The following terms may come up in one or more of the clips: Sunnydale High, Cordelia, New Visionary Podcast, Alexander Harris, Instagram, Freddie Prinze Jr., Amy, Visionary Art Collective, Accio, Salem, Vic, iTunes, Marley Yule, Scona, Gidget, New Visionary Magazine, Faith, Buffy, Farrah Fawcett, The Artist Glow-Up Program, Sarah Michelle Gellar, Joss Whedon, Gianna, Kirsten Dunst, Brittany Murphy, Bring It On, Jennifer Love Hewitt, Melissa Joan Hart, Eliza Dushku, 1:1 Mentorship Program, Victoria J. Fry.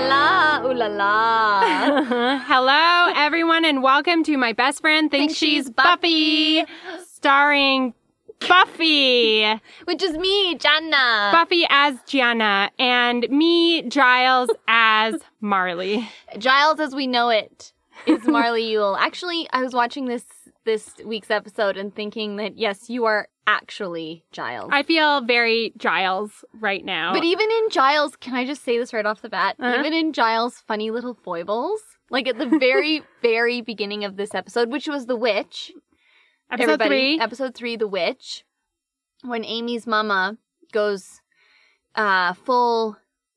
la la, ooh la la. Hello, everyone, and welcome to My Best Friend Thinks She's Buffy, starring Buffy. Which is me, Gianna. Buffy as Gianna, and me, Giles, as Marley. Giles as we know it is Marley Yule. Actually, I was watching this week's episode and thinking that, yes, you are actually Giles. I feel very Giles right now. But even in Giles, can I just say this right off the bat? Uh-huh. Even in Giles' funny little foibles, like at the very, very beginning of this episode, which was The Witch. Episode 3. Episode 3, The Witch. When Amy's mama goes full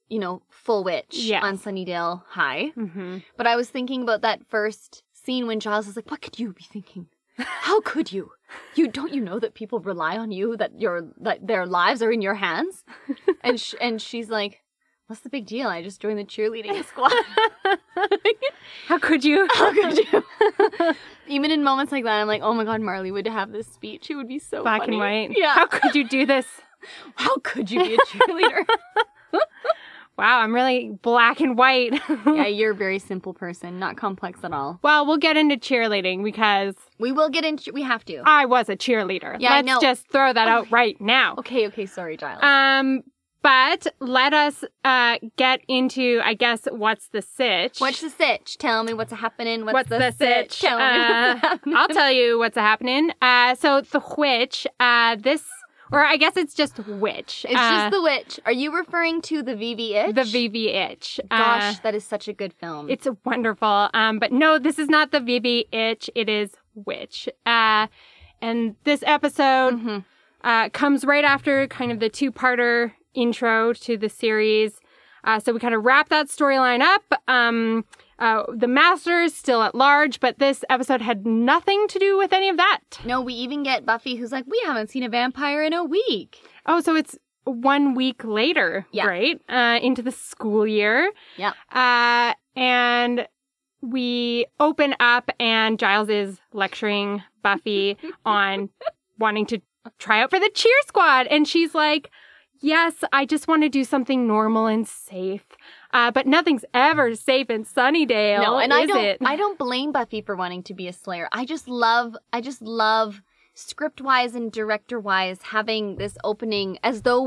witch on Sunnydale High. Mm-hmm. But I was thinking about that first scene when Giles is like, what could you be thinking? How could you? You know that people rely on you, that their lives are in your hands? And she's like, what's the big deal? I just joined the cheerleading squad. How could you? How could you? Even in moments like that, I'm like, oh my God, Marley would have this speech. It would be so black funny. And white. Yeah. How could you do this? How could you be a cheerleader? Wow, I'm really black and white. Yeah, you're a very simple person, not complex at all. Well, we'll get into cheerleading because... we have to. I was a cheerleader. Yeah, let's just throw that out right now. Okay, sorry, Giles. But let us get into, I guess, what's the sitch? What's the sitch? Tell me what's happening. What's the sitch? Tell me what's happening. I'll tell you what's happening. So the witch, this... Or I guess it's just witch. It's just the witch. Are you referring to the VV Itch? The VV Itch. Gosh, that is such a good film. It's wonderful. But no, this is not the VV Itch. It is witch. And this episode comes right after kind of the two-parter intro to the series. So we kind of wrap that storyline up. The Master's still at large, but this episode had nothing to do with any of that. No, we even get Buffy, who's like, we haven't seen a vampire in a week. Oh, so it's 1 week later, right? Into the school year. Yeah. And we open up, and Giles is lecturing Buffy on wanting to try out for the cheer squad. And she's like, yes, I just want to do something normal and safe. But nothing's ever safe in Sunnydale. No, and I don't blame Buffy for wanting to be a slayer. I just love script-wise and director-wise having this opening as though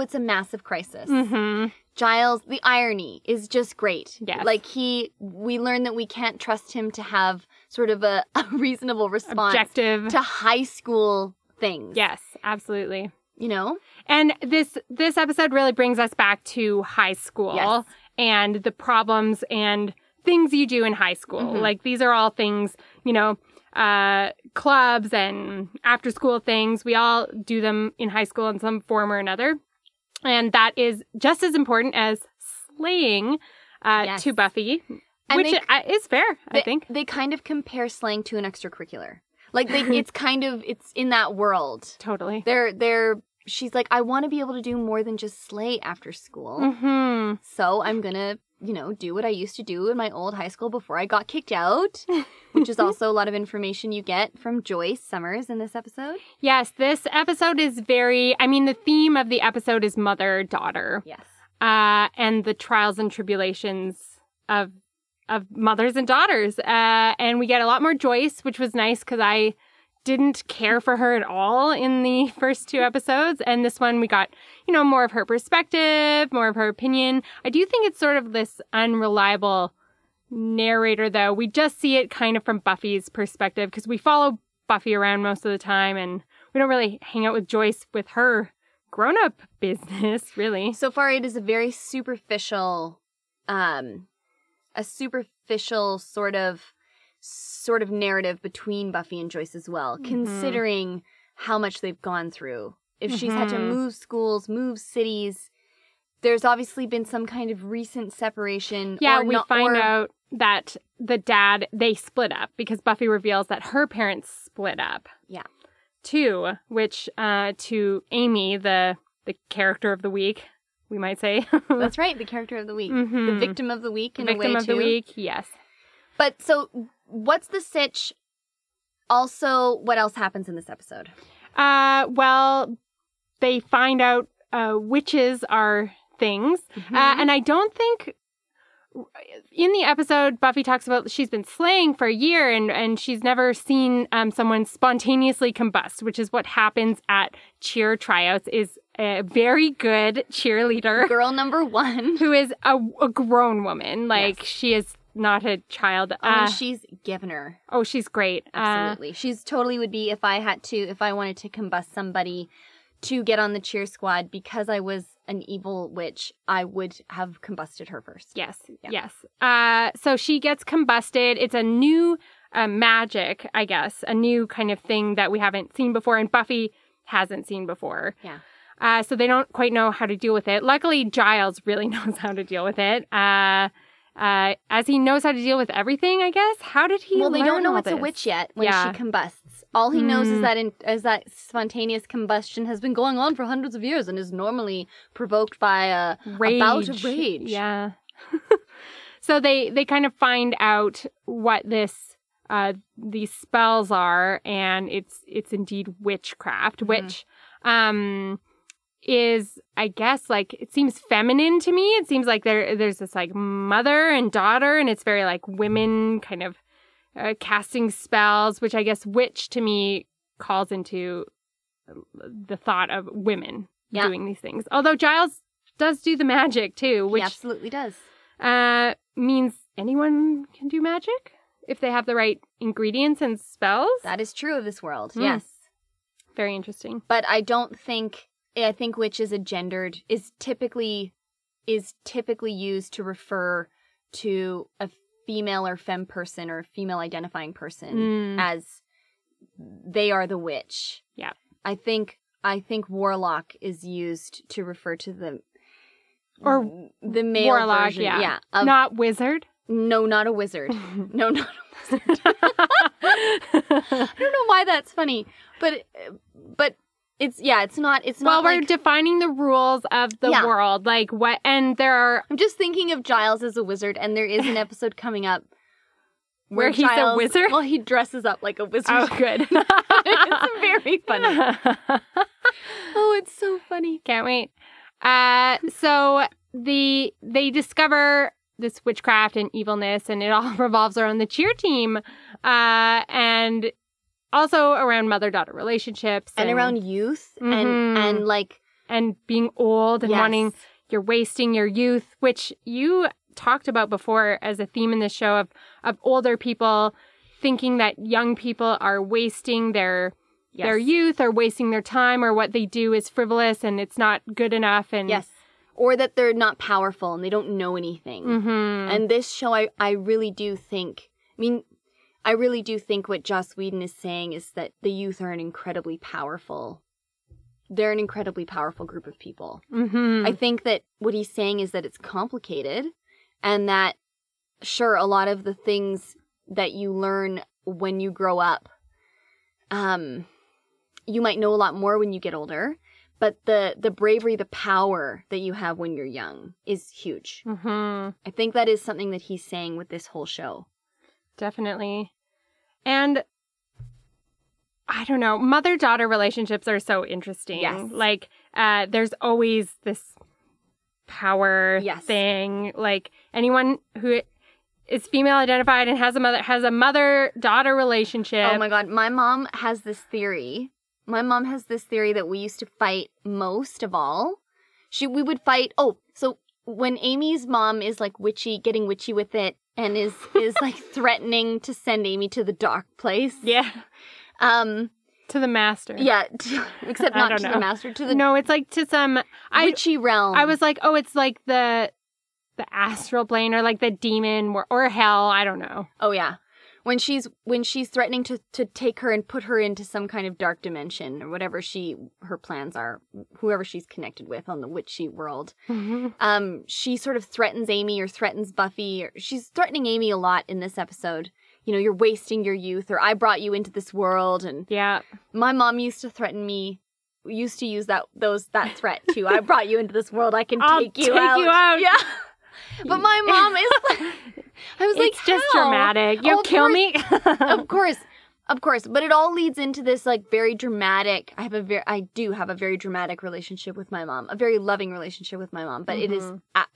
it's a massive crisis. Mm-hmm. Giles, the irony is just great. Yes. Like we learn that we can't trust him to have sort of a reasonable response to high school things. Yes, absolutely. You know? And this episode really brings us back to high school and the problems and things you do in high school. Mm-hmm. Like, these are all things, clubs and after-school things. We all do them in high school in some form or another. And that is just as important as slaying to Buffy, and which is fair, I think. They kind of compare slaying to an extracurricular. Like, it's in that world. Totally. She's like, I want to be able to do more than just slay after school. Mm-hmm. So I'm going to, do what I used to do in my old high school before I got kicked out, which is also a lot of information you get from Joyce Summers in this episode. Yes, this episode is the theme of the episode is mother-daughter. Yes. And the trials and tribulations of mothers and daughters. And we get a lot more Joyce, which was nice because I didn't care for her at all in the first two episodes. And this one we got, more of her perspective, more of her opinion. I do think it's sort of this unreliable narrator, though. We just see it kind of from Buffy's perspective because we follow Buffy around most of the time and we don't really hang out with Joyce with her grown-up business, really. So far, it is a very superficial... a superficial sort of narrative between Buffy and Joyce as well, considering how much they've gone through. If she's had to move schools, move cities, there's obviously been some kind of recent separation. Yeah, we find out that the dad, they split up because Buffy reveals that her parents split up. Yeah. Too, which to Amy, the character of the week... we might say. That's right, the character of the week. Mm-hmm. The victim of the week in a way, too. Victim of the week, yes. But so, what's the sitch? Also, what else happens in this episode? Well, they find out witches are things. Mm-hmm. And I don't think in the episode, Buffy talks about she's been slaying for a year and she's never seen someone spontaneously combust, which is what happens at cheer tryouts. Is a very good cheerleader. Girl number one. Who is a grown woman. Like, yes. She is not a child. Oh, she's given her. Oh, she's great. Absolutely. She's totally would be if I wanted to combust somebody to get on the cheer squad because I was an evil witch, I would have combusted her first. Yes, yeah. Yes. So she gets combusted. It's a new magic, I guess, a new kind of thing that we haven't seen before and Buffy hasn't seen before. Yeah. So they don't quite know how to deal with it. Luckily, Giles really knows how to deal with it. As he knows how to deal with everything, I guess. How did he? Well, they don't know it's a witch yet when she combusts. All he knows is that that spontaneous combustion has been going on for hundreds of years and is normally provoked by a bout of rage. Yeah. So they kind of find out what this these spells are, and it's indeed witchcraft, which is, I guess, like, it seems feminine to me. It seems like there's this, like, mother and daughter, and it's very, like, women kind of casting spells, which I guess witch, to me, calls into the thought of women doing these things. Although Giles does do the magic, too, which... He absolutely does. Means anyone can do magic if they have the right ingredients and spells. That is true of this world, yes. Very interesting. But I think witch is typically used to refer to a female or femme person or female identifying person as they are the witch. Yeah. I think warlock is used to refer to the male warlock version. Yeah. Yeah. Not wizard? No, not a wizard. No, not a wizard. I don't know why that's funny, but It's not. Well, we're defining the rules of the world, like what, and there are. I'm just thinking of Giles as a wizard, and there is an episode coming up where he's Giles, a wizard. Well, he dresses up like a wizard. Oh, good. It's very funny. Oh, it's so funny. Can't wait. So they discover this witchcraft and evilness, and it all revolves around the cheer team, and. Also around mother-daughter relationships. And around youth and like... And being old and wanting... You're wasting your youth, which you talked about before as a theme in this show of older people thinking that young people are wasting their youth or wasting their time or what they do is frivolous and it's not good enough. And yes. Or that they're not powerful and they don't know anything. Mm-hmm. And this show, I really do think... I mean... I really do think what Joss Whedon is saying is that the youth are an incredibly powerful group of people. Mm-hmm. I think that what he's saying is that it's complicated and that, sure, a lot of the things that you learn when you grow up, you might know a lot more when you get older, but the bravery, the power that you have when you're young is huge. Mm-hmm. I think that is something that he's saying with this whole show. Definitely. And I don't know, mother-daughter relationships are so interesting. Yes. Like, there's always this power thing. Like, anyone who is female identified and has a mother-daughter relationship. Oh my God. My mom has this theory that we used to fight most of all. We would fight. Oh, so when Amy's mom is like witchy, getting witchy with it, and is like threatening to send Amy to the dark place. Yeah. To the master. Yeah. Except not to the master. To the No, it's like to some witchy realm. I was like, oh, it's like the astral plane or like the demon or hell. I don't know. Oh yeah. When she's threatening to take her and put her into some kind of dark dimension or whatever her plans are, whoever she's connected with on the witchy world, she sort of threatens Amy or threatens Buffy. She's threatening Amy a lot in this episode. You know, you're wasting your youth, or I brought you into this world, and my mom used to threaten me. Used to use that threat too. I brought you into this world. I can take you out. Yeah. But my mom is like, I was like, it's just dramatic. You kill me? Of course. Of course, but it all leads into this like very dramatic. I do have a very dramatic relationship with my mom, a very loving relationship with my mom, but it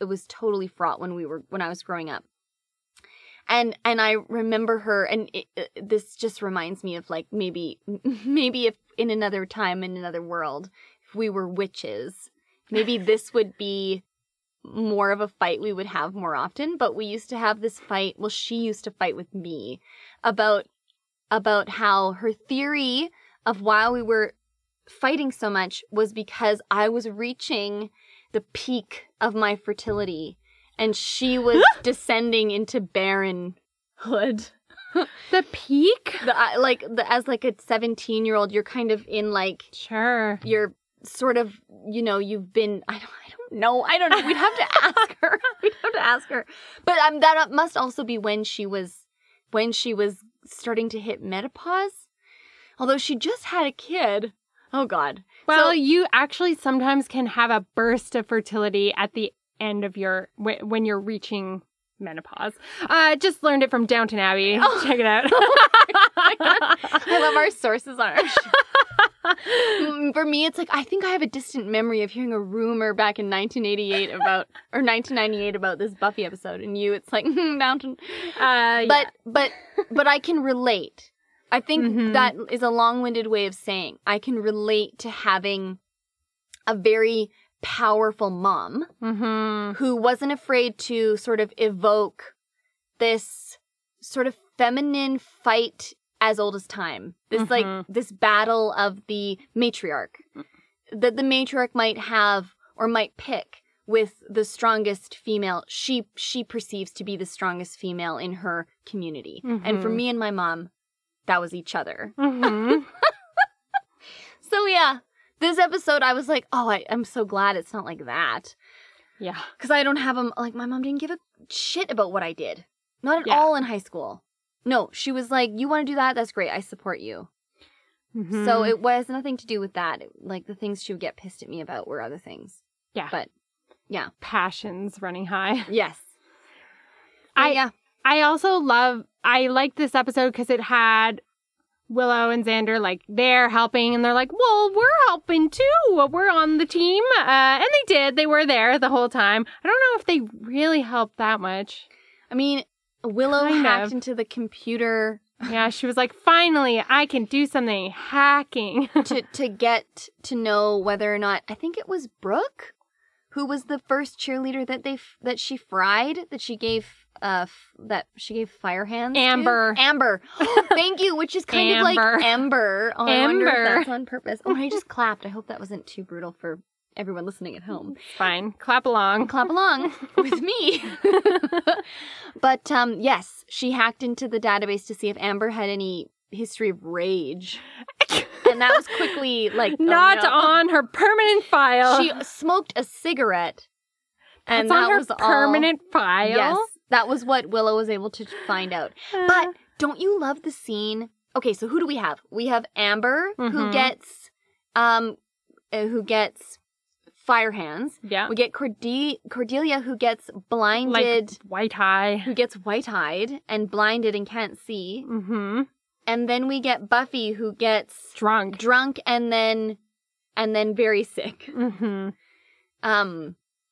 was totally fraught when I was growing up. And I remember her, and this just reminds me of like maybe if in another time, in another world, if we were witches, maybe this would be more of a fight we would have more often. But we used to have this fight. Well, she used to fight with me about how her theory of why we were fighting so much was because I was reaching the peak of my fertility. And she was descending into barrenhood. The peak? As a 17-year-old, you're kind of in like... Sure. You're sort of, you know, you've been... I don't know. We'd have to ask her. But that must also be when she was starting to hit menopause. Although she just had a kid. Oh, God. Well, so, you actually sometimes can have a burst of fertility at the end of your when you're reaching menopause. Just learned it from Downton Abbey. Oh. Check it out. I love our sources on our show. For me, it's like I think I have a distant memory of hearing a rumor back in 1988 about or 1998 about this Buffy episode, and you, it's like Downton. But I can relate. I think that is a long-winded way of saying I can relate to having a very powerful mom who wasn't afraid to sort of evoke this sort of feminine fight as old as time. This like this battle of the matriarch that the matriarch might have or might pick with the strongest female she perceives to be the strongest female in her community. And for me and my mom, that was each other. So yeah. This episode, I was like, oh, I'm so glad it's not like that. Yeah. Because I don't have my mom didn't give a shit about what I did. Not at all in high school. No, she was like, you want to do that? That's great. I support you. So it was nothing to do with that. The things she would get pissed at me about were other things. Yeah. But, yeah. Passions running high. Yes. I also I liked this episode because it had... Willow and Xander, they're helping, and they're like, well, we're helping too. We're on the team. And they did. They were there the whole time. I don't know if they really helped that much. I mean, Willow hacked into the computer. Yeah, she was like, finally, I can do something. Hacking. to get to know whether or not, I think it was Brooke, who was the first cheerleader that she gave fire hands to? Amber. Oh, thank you, which is kind of like Ember. Oh, I wonder if that's on purpose. Oh, I just clapped. I hope that wasn't too brutal for everyone listening at home. Fine. Clap along with me. But yes, she hacked into the database to see if Amber had any history of rage. And that was quickly on her permanent file. She smoked a cigarette. And that was on her permanent file? Yes. That was what Willow was able to find out. But don't you love the scene? Okay, so who do we have? We have Amber, who gets fire hands. Yeah. We get Cordelia, who gets blinded. Who gets white-eyed and blinded and can't see. Mm-hmm. And then we get Buffy, who gets... Drunk and then very sick. Mm-hmm.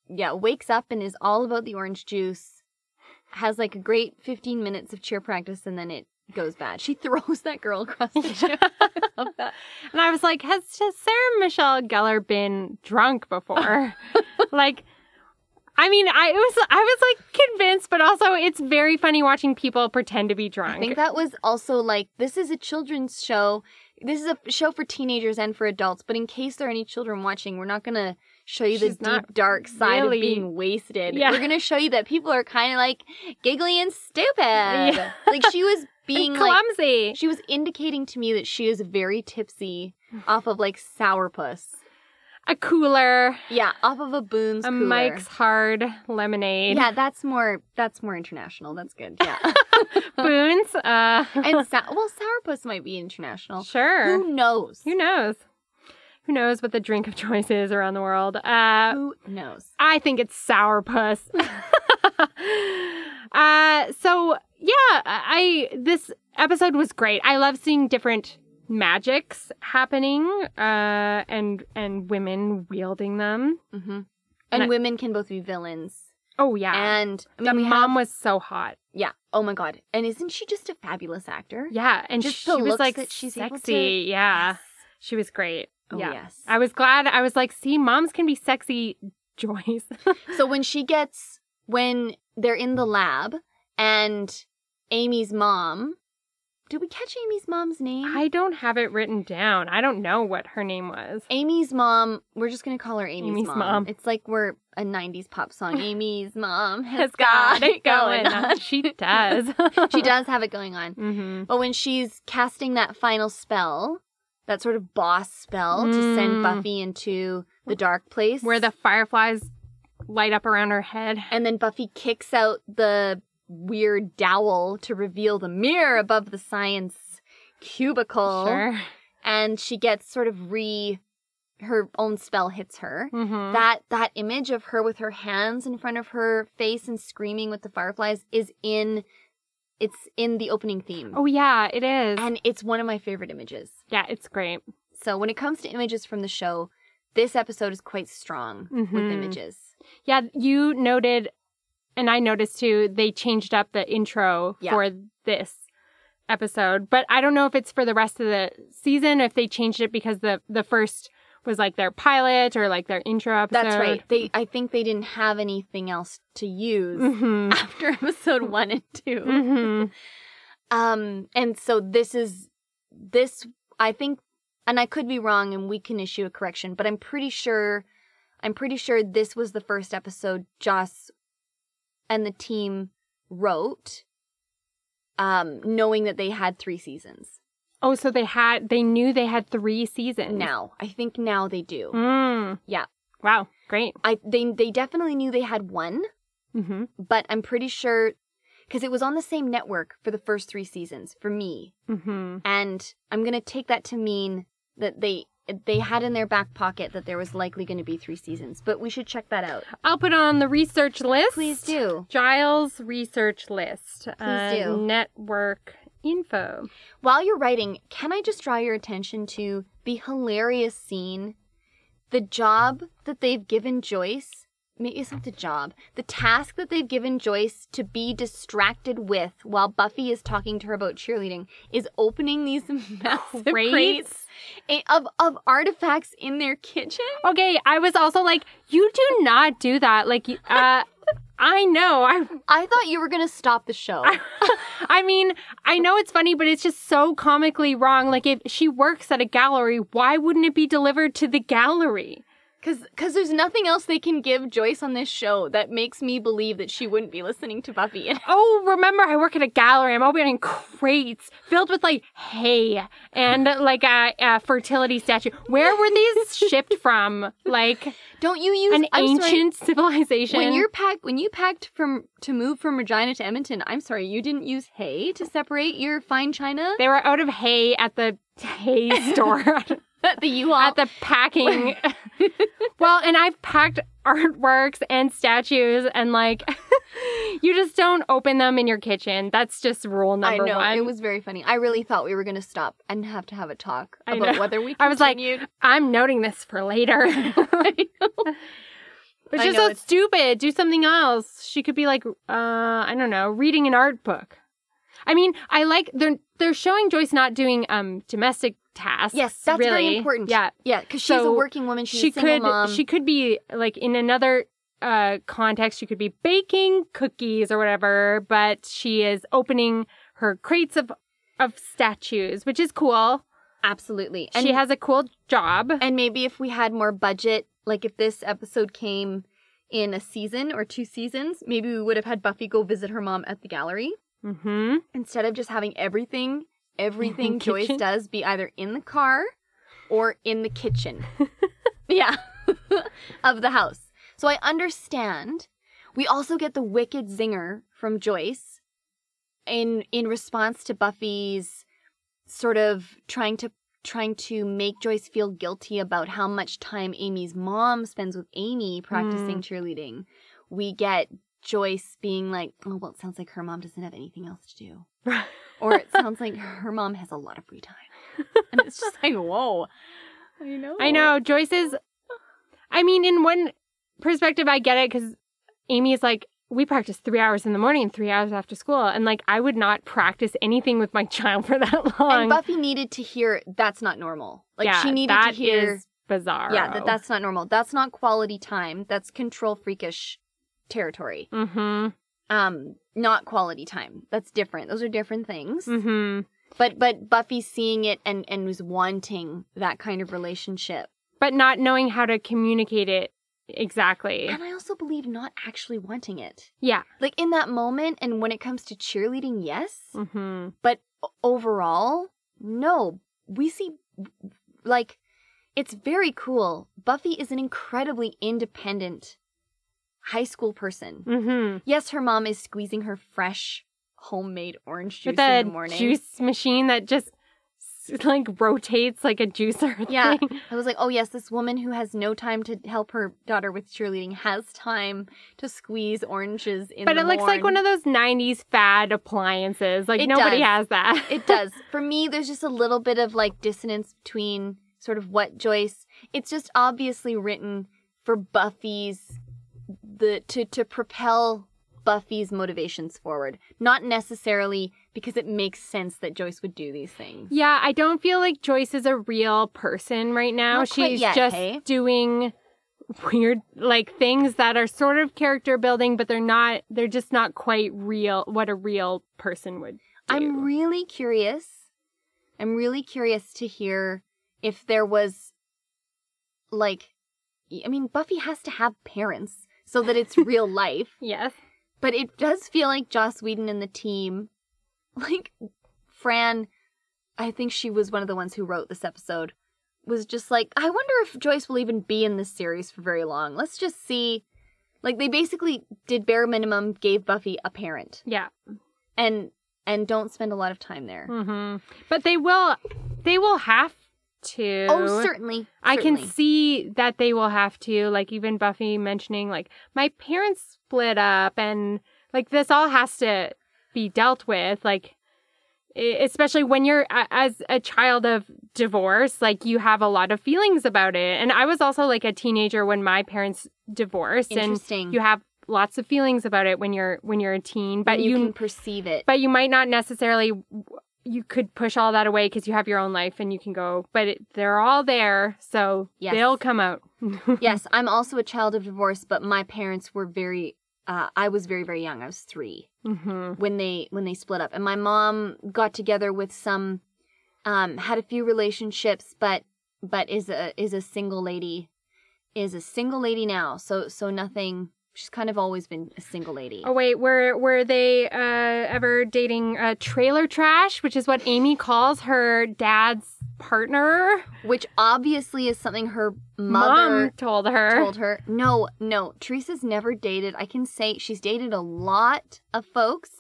Yeah, wakes up and is all about the orange juice. Has a great 15 minutes of cheer practice, and then it goes bad. She throws that girl across the gym. I love that. And I was like, has Sarah Michelle Gellar been drunk before? I was convinced, but also it's very funny watching people pretend to be drunk. I think that was also this is a children's show. This is a show for teenagers and for adults, but in case there are any children watching, we're not going to show you the deep, dark side of being wasted. Yeah. We're going to show you that people are kind of giggly and stupid. Yeah. She was being clumsy. She was indicating to me that she is very tipsy off of sourpuss. A cooler. Yeah, off of a Boone's cooler. A Mike's Hard Lemonade. Yeah, that's more international. That's good, yeah. Boone's. And sourpuss might be international. Sure. Who knows? Who knows what the drink of choice is around the world? Who knows? I think it's sourpuss. So This episode was great. I love seeing different magics happening, and women wielding them. Mm-hmm. And women can both be villains. Oh, yeah. And I mean, the mom was so hot. Yeah. Oh, my God. And isn't she just a fabulous actor? Yeah. And just she was like that she's sexy. Yeah. Yes. She was great. Oh, yeah. Yes. I was glad. I was like, see, moms can be sexy, Joyce. So when they're in the lab and Amy's mom, did we catch Amy's mom's name? I don't have it written down. I don't know what her name was. Amy's mom, we're just going to call her Amy's mom. It's like we're a 90s pop song. Amy's mom has got it going on. She does. She does have it going on. Mm-hmm. But when she's casting that final spell, that sort of boss spell to send Buffy into the dark place. Where the fireflies light up around her head. And then Buffy kicks out the weird dowel to reveal the mirror above the science cubicle. Sure. And she gets sort of her own spell hits her. Mm-hmm. That image of her with her hands in front of her face and screaming with the fireflies it's in the opening theme. Oh, yeah, it is. And it's one of my favorite images. Yeah, it's great. So when it comes to images from the show, this episode is quite strong with images. Yeah, you noted, and I noticed too, they changed up the intro for this episode. But I don't know if it's for the rest of the season, if they changed it because the first was like their pilot or like their intro episode. That's right. I think they didn't have anything else to use after episode 1 and 2. Mm-hmm. And so this is, I think, and I could be wrong and we can issue a correction, but I'm pretty sure this was the first episode Joss and the team wrote, knowing that they had 3 seasons. Oh, so they knew they had 3 seasons. I think now they do. Yeah. Wow. Great. They definitely knew they had one, but I'm pretty sure, because it was on the same network for the first 3 seasons for me. And I'm going to take that to mean that they had in their back pocket that there was likely going to be 3 seasons, but we should check that out. I'll put on the research list. Please do. Giles research list. Please do. Network info. While you're writing, can I just draw your attention to the hilarious scene? The job that they've given Joyce, maybe it's not the job, the task that they've given Joyce to be distracted with while Buffy is talking to her about cheerleading is opening these massive crates of artifacts in their kitchen. Okay, I was also like, you do not do that. Like, I know. I thought you were going to stop the show. I mean, I know it's funny, but it's just so comically wrong. Like, if she works at a gallery, why wouldn't it be delivered to the gallery? Because there's nothing else they can give Joyce on this show that makes me believe that she wouldn't be listening to Buffy. Oh, remember, I work at a gallery. I'm opening crates filled with, like, hay and, like, a fertility statue. Where were these shipped from? Like, don't you use an ancient civilization? When you packed to move from Regina to Edmonton, I'm sorry, you didn't use hay to separate your fine china? They were out of hay at the hay store. The U-Haul. At the packing. Well, and I've packed artworks and statues and, like, you just don't open them in your kitchen. That's just rule number 1. I know. It was very funny. I really thought we were going to stop and have to have a talk about whether we continued. I was like, I'm noting this for later. I know. But she's so stupid. Do something else. She could be, like, I don't know, reading an art book. I mean, I like they're showing Joyce not doing domestic tasks. Yes, that's really very important. Yeah, yeah, because she's a working woman. She's a single mom. She could be like in another context. She could be baking cookies or whatever, but she is opening her crates of statues, which is cool. Absolutely, and she has a cool job. And maybe if we had more budget, like if this episode came in a season or 2 seasons, maybe we would have had Buffy go visit her mom at the gallery. Mm-hmm. Instead of just having everything Joyce does be either in the car or in the kitchen. Yeah. Of the house. So I understand. We also get the wicked zinger from Joyce in response to Buffy's sort of trying to make Joyce feel guilty about how much time Amy's mom spends with Amy practicing cheerleading. We get Joyce being like, oh, well, it sounds like her mom doesn't have anything else to do. Right. Or it sounds like her mom has a lot of free time. And it's just like, whoa. I know. Joyce is, I mean, in one perspective, I get it, because Amy is like, we practice 3 hours in the morning and 3 hours after school. And like, I would not practice anything with my child for that long. And Buffy needed to hear, that's not normal. Like, yeah, she needed to hear. Is bizarro. Yeah, that's not normal. That's not quality time. That's control freakish territory. Mm-hmm. Not quality time. That's different. Those are different things. Mm-hmm. But Buffy's seeing it and was wanting that kind of relationship. But not knowing how to communicate it exactly. And I also believe not actually wanting it. Yeah. Like, in that moment, and when it comes to cheerleading, yes. Mm-hmm. But overall, no. We see, like, it's very cool. Buffy is an incredibly independent high school person. Mm-hmm. Yes, her mom is squeezing her fresh homemade orange juice in the morning. Juice machine that just like rotates like a juicer thing. Yeah. I was like, oh yes, this woman who has no time to help her daughter with cheerleading has time to squeeze oranges in the morning. But it looks like one of those 90s fad appliances. Like, nobody has that. It does. For me, there's just a little bit of like dissonance between sort of what Joyce, it's just obviously written for Buffy's, to propel Buffy's motivations forward, not necessarily because it makes sense that Joyce would do these things. Yeah, I don't feel like Joyce is a real person right now. Not quite yet, just doing weird like things that are sort of character building, but they're just not quite real, what a real person would do. I'm really curious to hear if there was like, I mean, Buffy has to have parents so that it's real life. Yes. But it does feel like Joss Whedon and the team, like Fran, I think she was one of the ones who wrote this episode, was just like, I wonder if Joyce will even be in this series for very long. Let's just see. Like, they basically did bare minimum, gave Buffy a parent. Yeah. And don't spend a lot of time there. Mm-hmm. But they will have to. Oh, certainly. I can see that they will have to, like, even Buffy mentioning, like, my parents split up, and like, this all has to be dealt with, like, especially when you're as a child of divorce, like, you have a lot of feelings about it. And I was also like a teenager when my parents divorced. Interesting. And you have lots of feelings about it when you're a teen, but you can perceive it, but you might not necessarily. You could push all that away because you have your own life and you can go, but they're all there, so yes. They'll come out. Yes, I'm also a child of divorce, but my parents were very, I was very, very young. I was 3 mm-hmm. when they split up. And my mom got together with some, had a few relationships, but is a single lady now. So nothing. She's kind of always been a single lady. Oh, wait, were they ever dating Trailer Trash, which is what Amy calls her dad's partner? Which obviously is something her mom told her. No, Teresa's never dated. I can say she's dated a lot of folks.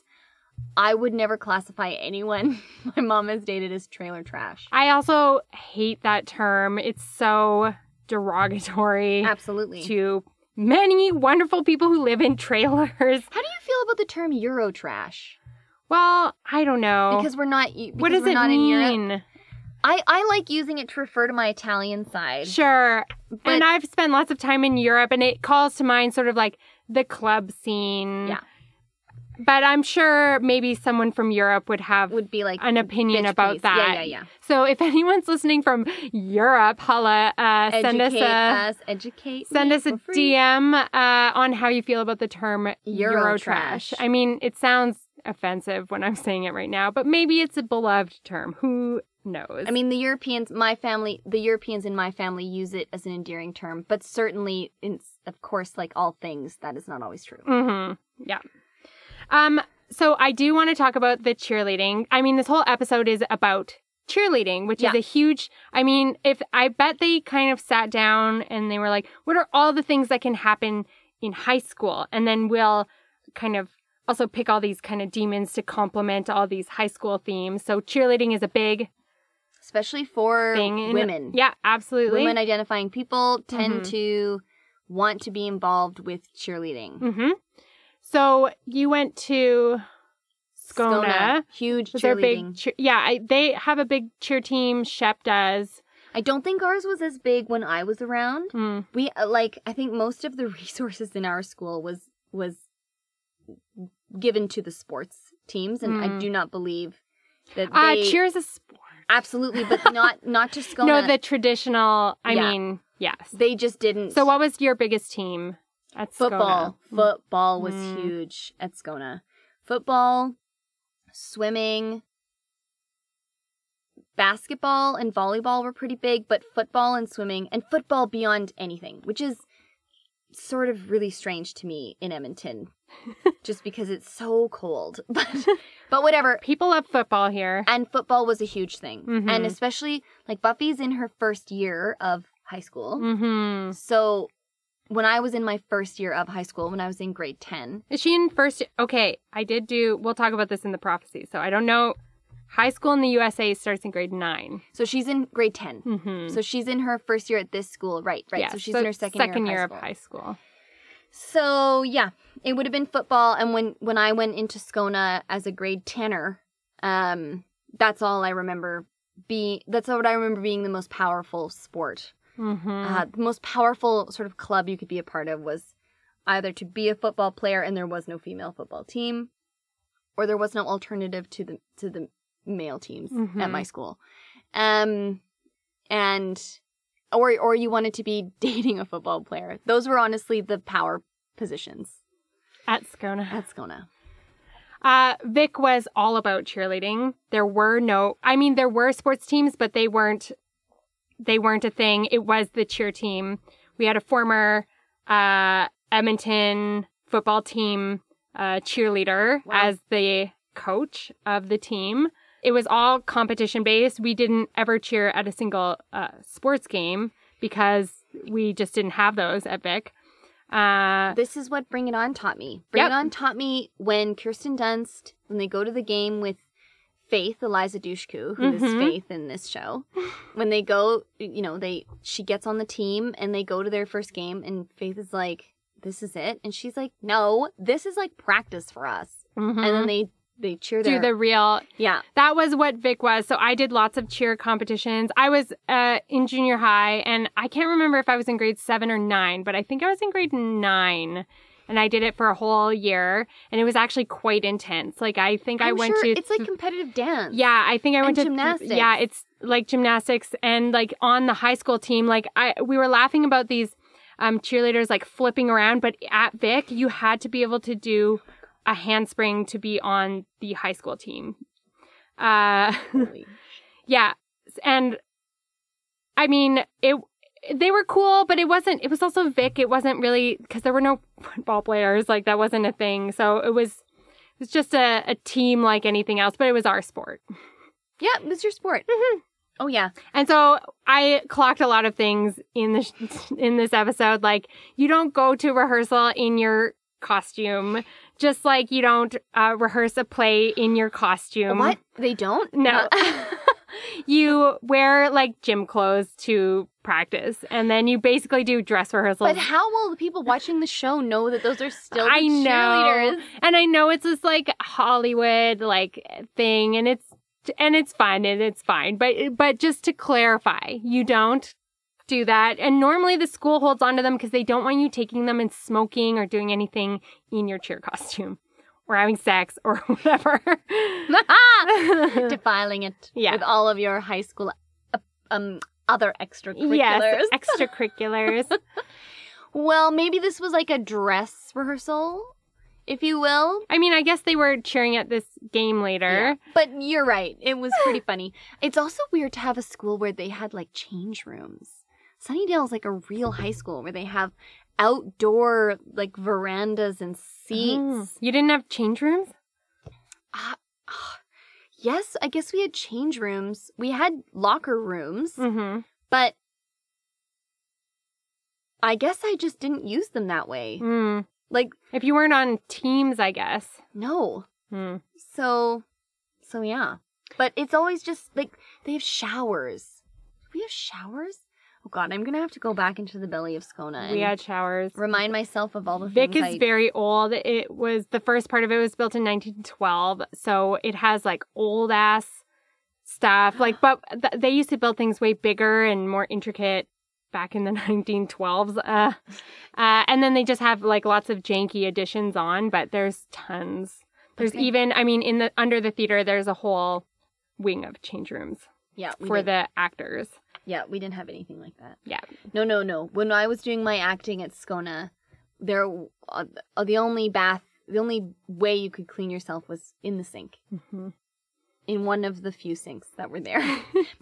I would never classify anyone my mom has dated as Trailer Trash. I also hate that term. It's so derogatory. Absolutely. To many wonderful people who live in trailers. How do you feel about the term Eurotrash? Well, I don't know. Because we're not. Because what does we're it not mean? In Europe. I like using it to refer to my Italian side. Sure. And I've spent lots of time in Europe, and it calls to mind sort of like the club scene. Yeah. But I'm sure maybe someone from Europe would be like an opinion about that. Yeah. So if anyone's listening from Europe, holla, send us a DM on how you feel about the term Eurotrash. I mean, it sounds offensive when I'm saying it right now, but maybe it's a beloved term. Who knows? I mean, the Europeans in my family use it as an endearing term, but certainly, of course, like all things, that is not always true. Mm-hmm. Yeah. So I do want to talk about the cheerleading. I mean, this whole episode is about cheerleading, which is a huge, I mean, if I bet they kind of sat down and they were like, what are all the things that can happen in high school? And then we'll kind of also pick all these kind of demons to complement all these high school themes. So cheerleading is a big, especially for women. Yeah, absolutely. Women identifying people tend to want to be involved with cheerleading. Mm-hmm. So you went to Scona. Huge cheerleading. They have a big cheer team. Shep does. I don't think ours was as big when I was around. Mm. We I think most of the resources in our school was given to the sports teams, and I do not believe that they... cheer is a sport. Absolutely, but not to Scona. No, the traditional, I mean, yes. They just didn't. So what was your biggest team at Football. Scona? Football was huge at Scona. Football, swimming, basketball and volleyball were pretty big, but football and swimming, and football beyond anything, which is sort of really strange to me in Edmonton, just because it's so cold. But whatever. People love football here. And football was a huge thing. Mm-hmm. And especially, Buffy's in her first year of high school. Mm-hmm. So when I was in my first year of high school, when I was in grade 10. Is she in first? Okay, we'll talk about this in the prophecy. So I don't know. High school in the USA starts in grade 9. So she's in grade 10. Mm-hmm. So she's in her first year at this school. Right. Yeah, so she's in her second year of high school. So, yeah, it would have been football. And when I went into Scona as a grade 10er, that's all I remember being the most powerful sport. Mm-hmm. The most powerful sort of club you could be a part of was either to be a football player, and there was no female football team, or there was no alternative to the male teams at my school. Or you wanted to be dating a football player. Those were honestly the power positions. At Scona. Vic was all about cheerleading. There were sports teams, but they weren't a thing. It was the cheer team. We had a former Edmonton football team cheerleader as the coach of the team. It was all competition-based. We didn't ever cheer at a single sports game because we just didn't have those at Vic. This is what Bring It On taught me. Bring It On taught me when Kirsten Dunst, when they go to the game with Faith, Eliza Dushku, who is Faith in this show, when they go, she gets on the team and they go to their first game, and Faith is like, this is it. And she's like, no, this is practice for us. Mm-hmm. And then they cheer there. Do the real. Yeah. That was what Vic was. So I did lots of cheer competitions. I was in junior high, and I can't remember if I was in grade 7 or 9, but I think I was in grade 9, and I did it for a whole year, and it was actually quite intense. I think I went to... It's competitive dance. Yeah, I think I went to... gymnastics. Yeah, it's gymnastics, and on the high school team, we were laughing about these cheerleaders flipping around, but at Vic, you had to be able to do a handspring to be on the high school team. Yeah. And I mean, they were cool, but it was also Vic. It wasn't really, because there were no football players. That wasn't a thing. So it was just a team like anything else, but it was our sport. Yeah. It was your sport. Mm-hmm. Oh, yeah. And so I clocked a lot of things in this episode. You don't go to rehearsal in your costume, just like you don't rehearse a play in your costume. What? They don't? No. You wear gym clothes to practice, and then you basically do dress rehearsals. But how will the people watching the show know that those are still cheerleaders? And I know it's this Hollywood thing, and it's fun and it's fine. But just to clarify, you don't do that. And normally the school holds onto them because they don't want you taking them and smoking or doing anything in your cheer costume or having sex or whatever. Defiling it with all of your high school other extracurriculars. Yes, extracurriculars. Well, maybe this was a dress rehearsal, if you will. I mean, I guess they were cheering at this game later. Yeah, but you're right. It was pretty funny. It's also weird to have a school where they had change rooms. Sunnydale is a real high school where they have outdoor verandas and seats. Oh, you didn't have change rooms? Yes, I guess we had change rooms. We had locker rooms, but I guess I just didn't use them that way. Mm. If you weren't on teams, I guess. No. Mm. So yeah. But it's always just, they have showers. Do we have showers? Oh God, I'm gonna have to go back into the belly of Scona. We had showers. Remind myself of all the things. Vic is very old. It was the first part of it was built in 1912, so it has like old ass stuff. Like, but they used to build things way bigger and more intricate back in the 1912s. And then they just have like lots of janky additions on, but there's tons. There's even, I mean, in the under the theater, there's a whole wing of change rooms. Yeah, for the actors. Yeah, we didn't have anything like that. Yeah. No. When I was doing my acting at Scona, there the only way you could clean yourself was in the sink. Mm-hmm. In one of the few sinks that were there.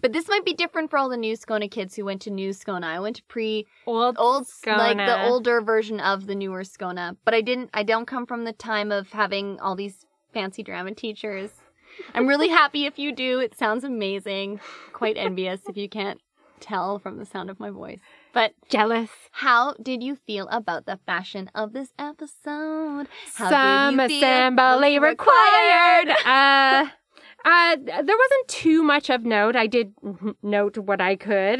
But this might be different for all the new Scona kids who went to new Scona. I went to old Scona. Like the older version of the newer Scona. But I don't come from the time of having all these fancy drama teachers. I'm really happy if you do. It sounds amazing. Quite envious if you can't tell from the sound of my voice. But jealous. How did you feel about the fashion of this episode? How some did you feel assembly required. There wasn't too much of note. I did note what I could.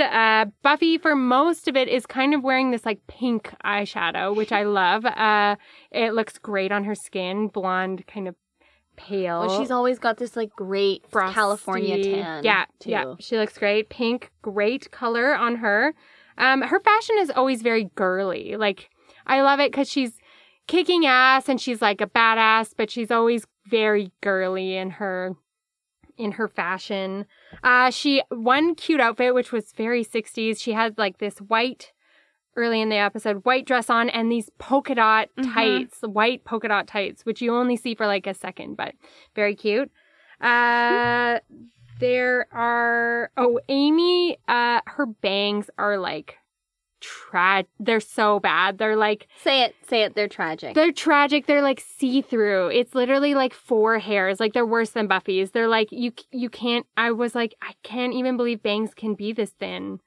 Buffy, for most of it, is kind of wearing this like pink eyeshadow, which I love. It looks great on her skin, blonde, kind of pale. Well, she's always got this like great frosty California tan. Yeah, too. Yeah. She looks great. Pink, great color on her. Her fashion is always very girly. Like, I love it because she's kicking ass and she's like a badass, but she's always very girly in her. In her fashion. One cute outfit, which was very 60s, she had like this white dress on and these polka dot tights, white polka dot tights, which you only see for like a second, but very cute. Amy, her bangs are like tragic. They're so bad. They're like... Say it. They're tragic. They're tragic. They're like see-through. It's literally like four hairs. Like, they're worse than Buffy's. They're like, you can't... I was like, I can't even believe bangs can be this thin.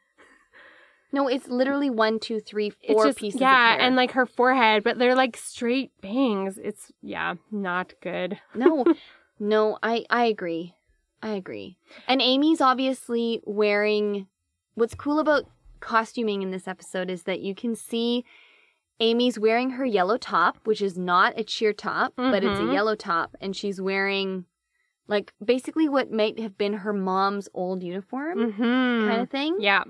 No, it's literally 1, 2, 3, 4 just, pieces of hair. Yeah, and like her forehead, but they're like straight bangs. It's, yeah, not good. No, I agree. And Amy's obviously wearing... What's cool about costuming in this episode is that you can see Amy's wearing her yellow top, which is not a cheer top, but it's a yellow top, and she's wearing like basically what might have been her mom's old uniform kind of thing. Yeah.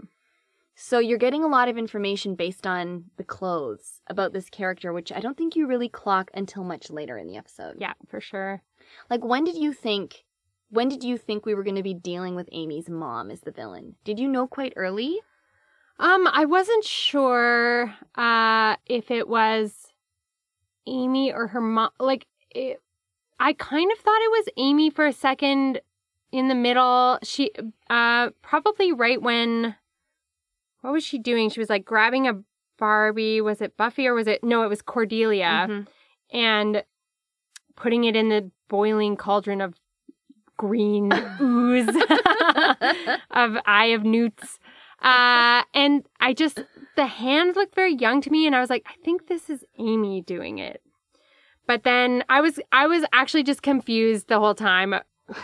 So you're getting a lot of information based on the clothes about this character, which I don't think you really clock until much later in the episode. Yeah, for sure. Like, when did you think we were going to be dealing with Amy's mom as the villain? Did you know quite early? I wasn't sure if it was Amy or her mom. Like, I kind of thought it was Amy for a second in the middle. She probably right when, what was she doing? She was like grabbing a Barbie. Was it Buffy or it was Cordelia. And putting it in the boiling cauldron of green ooze of Eye of Newt's. And the hand looked very young to me, and I was like, I think this is Amy doing it. But then I was actually just confused the whole time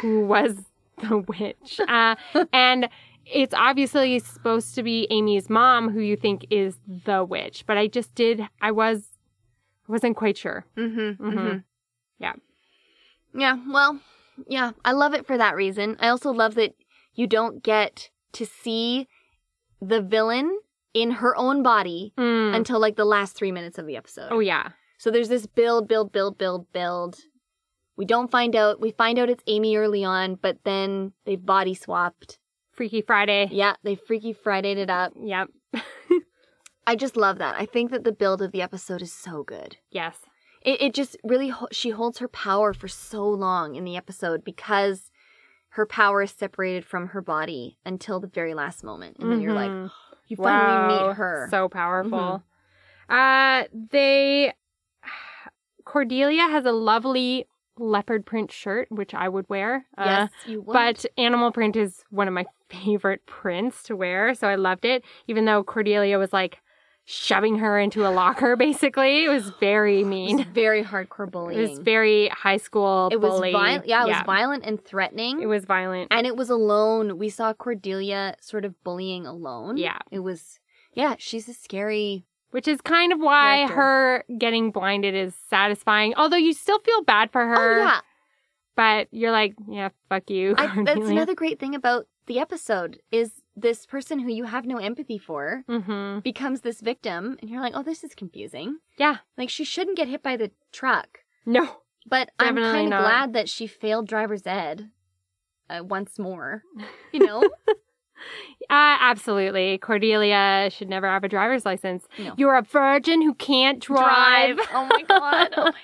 who was the witch. And it's obviously supposed to be Amy's mom who you think is the witch, but I wasn't quite sure. Yeah. Yeah, well, yeah, I love it for that reason. I also love that you don't get to see the villain in her own body until like the last 3 minutes of the episode. Oh, yeah. So there's this build. We don't find out. We find out it's Amy early on, but then they body swapped. Freaky Friday. Yeah, they Freaky Friday'd it up. Yep. I just love that. I think that the build of the episode is so good. Yes. It just really, she holds her power for so long in the episode because her power is separated from her body until the very last moment. And then you're like, you finally meet her. So powerful. Cordelia has a lovely leopard print shirt, which I would wear. Yes, you would. But animal print is one of my favorite prints to wear, so I loved it. Even though Cordelia was like, shoving her into a locker, basically. It was very mean. It was very hardcore bullying. It was very high school bullying. It was violent and threatening. It was violent. And it was alone. We saw Cordelia sort of bullying alone. Yeah. It was, yeah, she's a scary... Which is kind of why her getting blinded is satisfying. Although you still feel bad for her. Oh, yeah. But you're like, yeah, fuck you. That's another great thing about the episode is this person who you have no empathy for becomes this victim. And you're like, oh, this is confusing. Yeah. Like, she shouldn't get hit by the truck. No. But I'm kind of glad that she failed driver's ed once more, you know? Absolutely. Cordelia should never have a driver's license. No. You're a virgin who can't drive. Oh, my God. Oh, my God.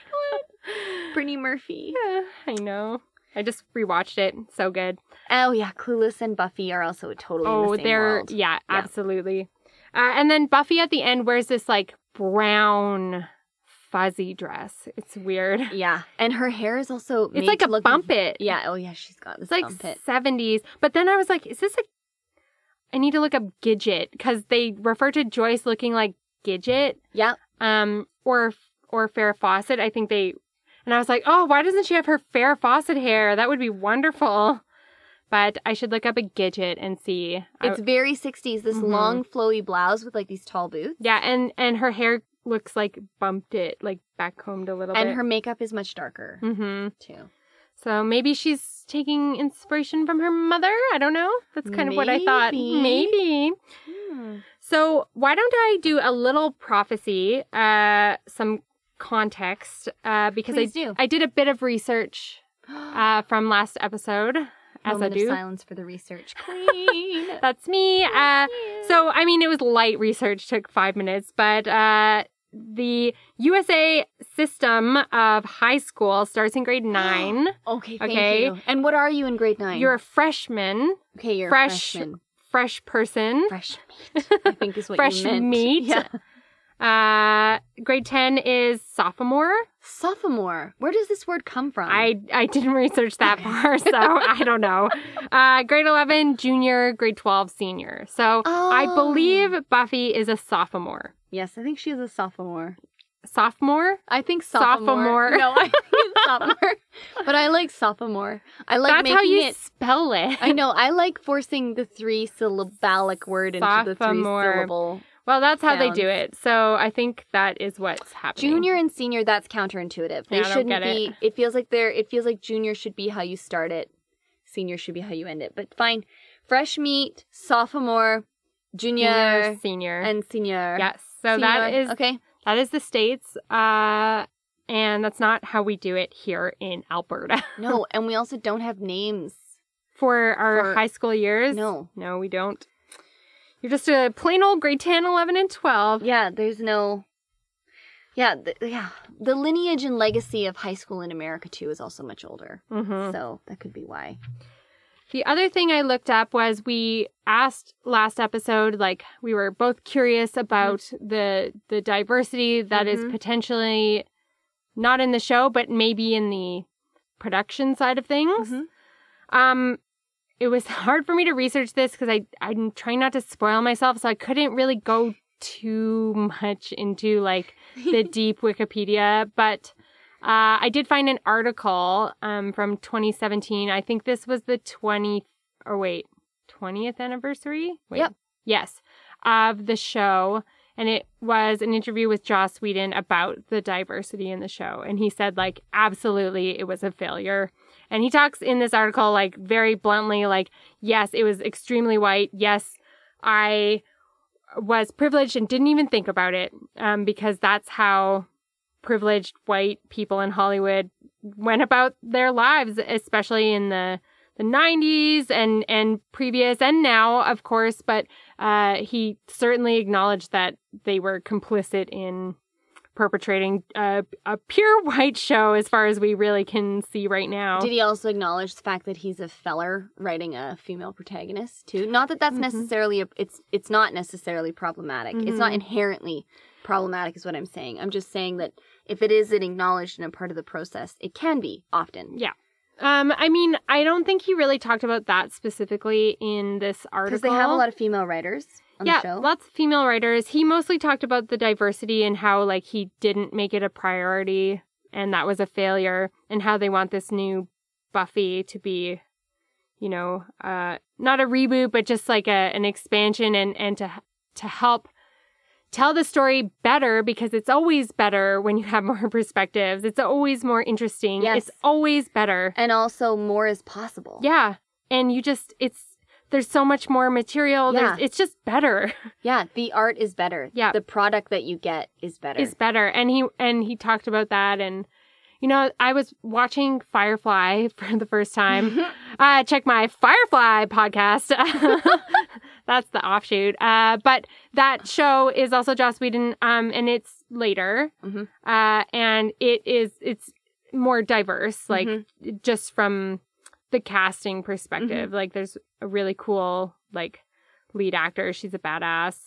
Brittany Murphy. Yeah, I know. I just rewatched it. So good. Oh, yeah. Clueless and Buffy are also totally in the same world. Yeah, absolutely. And then Buffy at the end wears this, like, brown fuzzy dress. It's weird. Yeah. And her hair is also made like to look... It's like a bump it. Yeah. Oh, yeah. She's got this bump it. It's like 70s. But then I was like, is this a... I need to look up Gidget because they refer to Joyce looking like Gidget. Yeah. Or Farrah Fawcett. I think they... And I was like, oh, why doesn't she have her Farrah Fawcett hair? That would be wonderful. But I should look up a Gidget and see. It's very 60s. This long flowy blouse with like these tall boots. Yeah. And her hair looks like bumped it, like backcombed a little bit. And her makeup is much darker too. So maybe she's taking inspiration from her mother. I don't know. That's kind of what I thought. Maybe. Hmm. So why don't I do a little prophecy, some context, because I did a bit of research from last episode. Moment of silence for the research queen. That's me. So, I mean, it was light research. Took 5 minutes. But the USA system of high school starts in grade 9. Okay, thank you. And what are you in grade 9? You're a freshman. Okay, you're a freshman. Fresh person. Fresh meat, I think is what you meant. Fresh meat. Yeah. Grade 10 is sophomore. Sophomore. Where does this word come from? I didn't research that far, so I don't know. Grade 11, junior. Grade 12, senior. So I believe Buffy is a sophomore. Yes, I think she is a sophomore. Sophomore? I think sophomore. No, I think it's sophomore. But I like sophomore. I like making it. That's how you spell it. I know. I like forcing the three-syllabic word into the three-syllable. Well, that's how they do it. So I think that is what's happening. Junior and senior, that's counterintuitive. They shouldn't be. It feels like junior should be how you start it. Senior should be how you end it. But fine. Fresh meat, sophomore, junior, senior. And senior. Yes. So senior. That is the States. And that's not how we do it here in Alberta. No, and we also don't have names. For our high school years? No, we don't. You're just a plain old grade 10, 11, and 12. Yeah, there's no... Yeah, the lineage and legacy of high school in America, too, is also much older. Mm-hmm. So that could be why. The other thing I looked up was we asked last episode, like, we were both curious about the diversity that is potentially not in the show, but maybe in the production side of things. Mm-hmm. It was hard for me to research this because I'm trying not to spoil myself, so I couldn't really go too much into, like, the deep Wikipedia. But I did find an article from 2017. I think this was the 20th anniversary? Yep. Yes, of the show. And it was an interview with Joss Whedon about the diversity in the show. And he said, like, absolutely, it was a failure. And he talks in this article, like, very bluntly, like, yes, it was extremely white. Yes, I was privileged and didn't even think about it because that's how privileged white people in Hollywood went about their lives, especially in the 90s and previous and now, of course. But he certainly acknowledged that they were complicit in perpetrating a pure white show as far as we really can see right now. Did he also acknowledge the fact that he's a feller writing a female protagonist too? Not that that's necessarily it's not necessarily problematic. Mm-hmm. It's not inherently problematic is what I'm saying. I'm just saying that if it is acknowledged and a part of the process, it can be often. Yeah. I mean, I don't think he really talked about that specifically in this article. Because they have a lot of female writers on the show. Yeah, lots of female writers. He mostly talked about the diversity and how, like, he didn't make it a priority and that was a failure, and how they want this new Buffy to be, you know, not a reboot, but just like an expansion and to help tell the story better, because it's always better when you have more perspectives. It's always more interesting. Yes. It's always better. And also more is possible. Yeah. And you just, there's so much more material. Yeah. It's just better. Yeah. The art is better. Yeah. The product that you get is better. Is better. And he talked about that. And, you know, I was watching Firefly for the first time. Check my Firefly podcast. That's the offshoot. But that show is also Joss Whedon, and it's later. Mm-hmm. And it's more diverse, like, mm-hmm. just from the casting perspective. Mm-hmm. Like, there's a really cool, like, lead actor. She's a badass.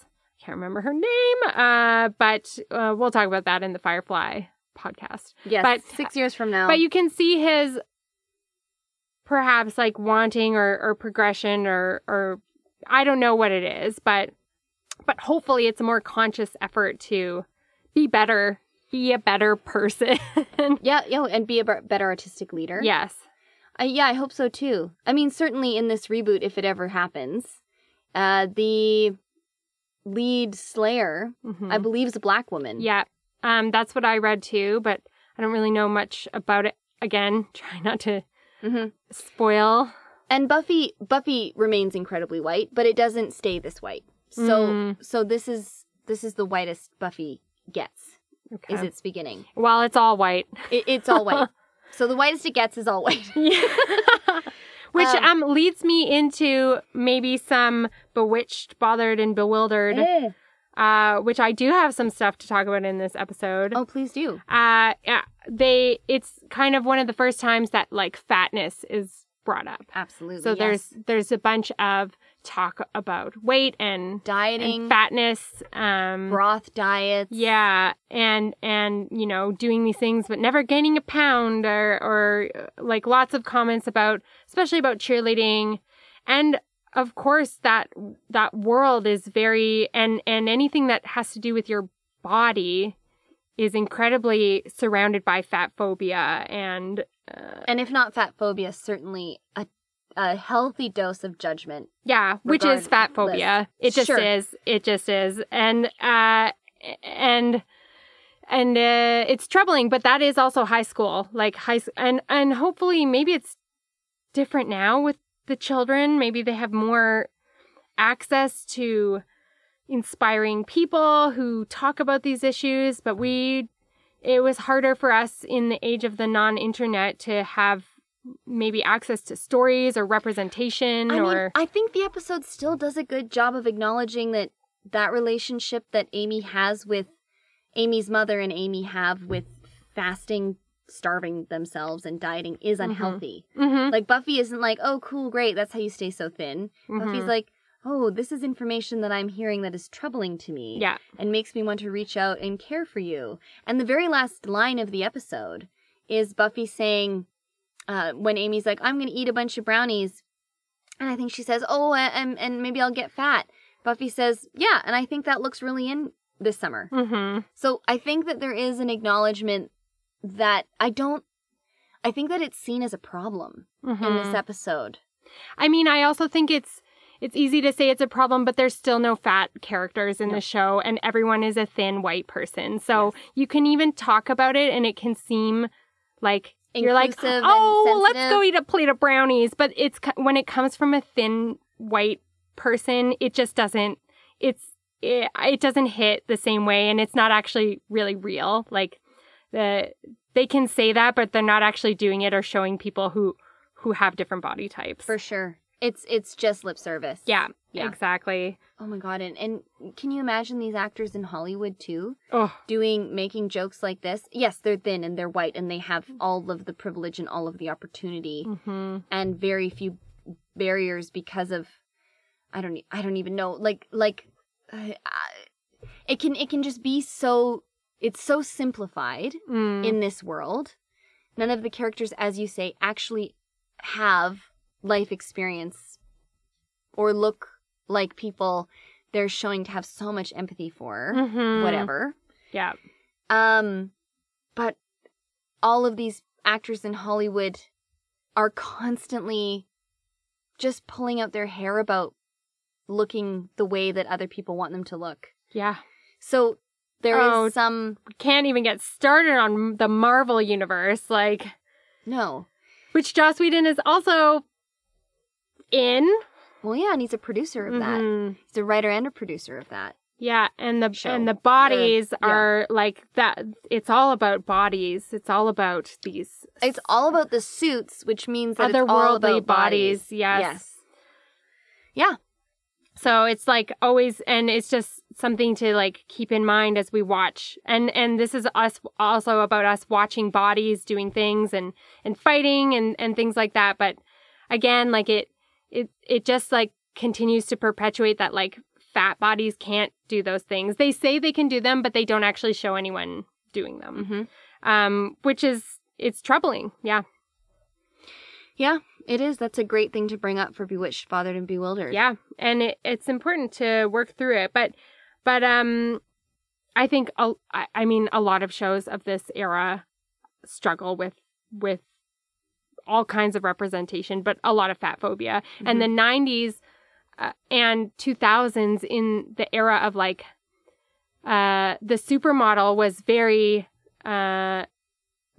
I can't remember her name. But we'll talk about that in the Firefly podcast. Yes, but 6 years from now. But you can see his perhaps, like, wanting or progression or I don't know what it is, but hopefully it's a more conscious effort to be better, be a better person. Yeah, and be a better artistic leader. Yes. Yeah, I hope so too. I mean, certainly in this reboot, if it ever happens, the lead Slayer, mm-hmm. I believe, is a Black woman. Yeah. That's what I read too, but I don't really know much about it. Again, try not to mm-hmm. spoil. And Buffy remains incredibly white, but it doesn't stay this white. So so this is the whitest Buffy gets. Okay. Is its beginning. Well, it's all white. It's all white. So the whitest it gets is all white. Yeah. Which leads me into maybe some Bewitched, Bothered, and Bewildered. Which I do have some stuff to talk about in this episode. Oh, please do. Yeah, it's kind of one of the first times that, like, fatness is brought up. Absolutely. So there's a bunch of talk about weight and dieting, and fatness, broth diets. Yeah, and you know, doing these things but never gaining a pound, or like lots of comments about, especially about cheerleading, and of course that world is very and anything that has to do with your body is incredibly surrounded by fat phobia and if not fat phobia, certainly a healthy dose of judgment. Yeah, which is fat phobia. It just is. It just is. And it's troubling, but that is also high school. Like and hopefully maybe it's different now with the children. Maybe they have more access to inspiring people who talk about these issues, but it was harder for us in the age of the non-internet to have maybe access to stories or representation. I mean, I think the episode still does a good job of acknowledging that relationship that Amy has with Amy's mother and Amy have with fasting, starving themselves, and dieting is unhealthy. Mm-hmm. Like, Buffy isn't like, oh, cool, great, that's how you stay so thin. Mm-hmm. Buffy's like, oh, this is information that I'm hearing that is troubling to me. Yeah. And makes me want to reach out and care for you. And the very last line of the episode is Buffy saying, when Amy's like, I'm going to eat a bunch of brownies. And I think she says, oh, and maybe I'll get fat. Buffy says, yeah, and I think that looks really in this summer. Mm-hmm. So I think that there is an acknowledgement that I think that it's seen as a problem mm-hmm. in this episode. I mean, I also think it's easy to say it's a problem, but there's still no fat characters in the show, and everyone is a thin white person. So you can even talk about it, and it can seem like you're like, oh, let's go eat a plate of brownies. But it's when it comes from a thin white person, it just doesn't. It doesn't hit the same way, and it's not actually really real. Like they can say that, but they're not actually doing it or showing people who have different body types. For sure. It's just lip service. Yeah, exactly. Oh my God. And can you imagine these actors in Hollywood too? Oh. Making jokes like this? Yes, they're thin and they're white and they have all of the privilege and all of the opportunity mm-hmm. and very few barriers because of, I don't even know. Like, it can just be so, it's so simplified in this world. None of the characters, as you say, actually have life experience or look like people they're showing to have so much empathy for, whatever. Yeah. But all of these actors in Hollywood are constantly just pulling out their hair about looking the way that other people want them to look. Yeah. So there is some... We can't even get started on the Marvel universe. Like... No. Which Joss Whedon is also in. Well, yeah, and he's a producer of that. He's a writer and a producer of that. Yeah, and the bodies are like that. It's all about bodies. It's all about these. It's all about the suits, which means that otherworldly, it's all about bodies. Yes. Yeah. So it's like always, and it's just something to like keep in mind as we watch. And this is us also about us watching bodies doing things and fighting and things like that. But again, like it just like continues to perpetuate that like fat bodies can't do those things. They say they can do them, but they don't actually show anyone doing them, which is, it's troubling. Yeah. Yeah, it is. That's a great thing to bring up for Bewitched, Bothered, and Bewildered. Yeah, and it's important to work through it. But I think, a lot of shows of this era struggle with all kinds of representation, but a lot of fat phobia. And the 90s, and 2000s in the era of like the supermodel was very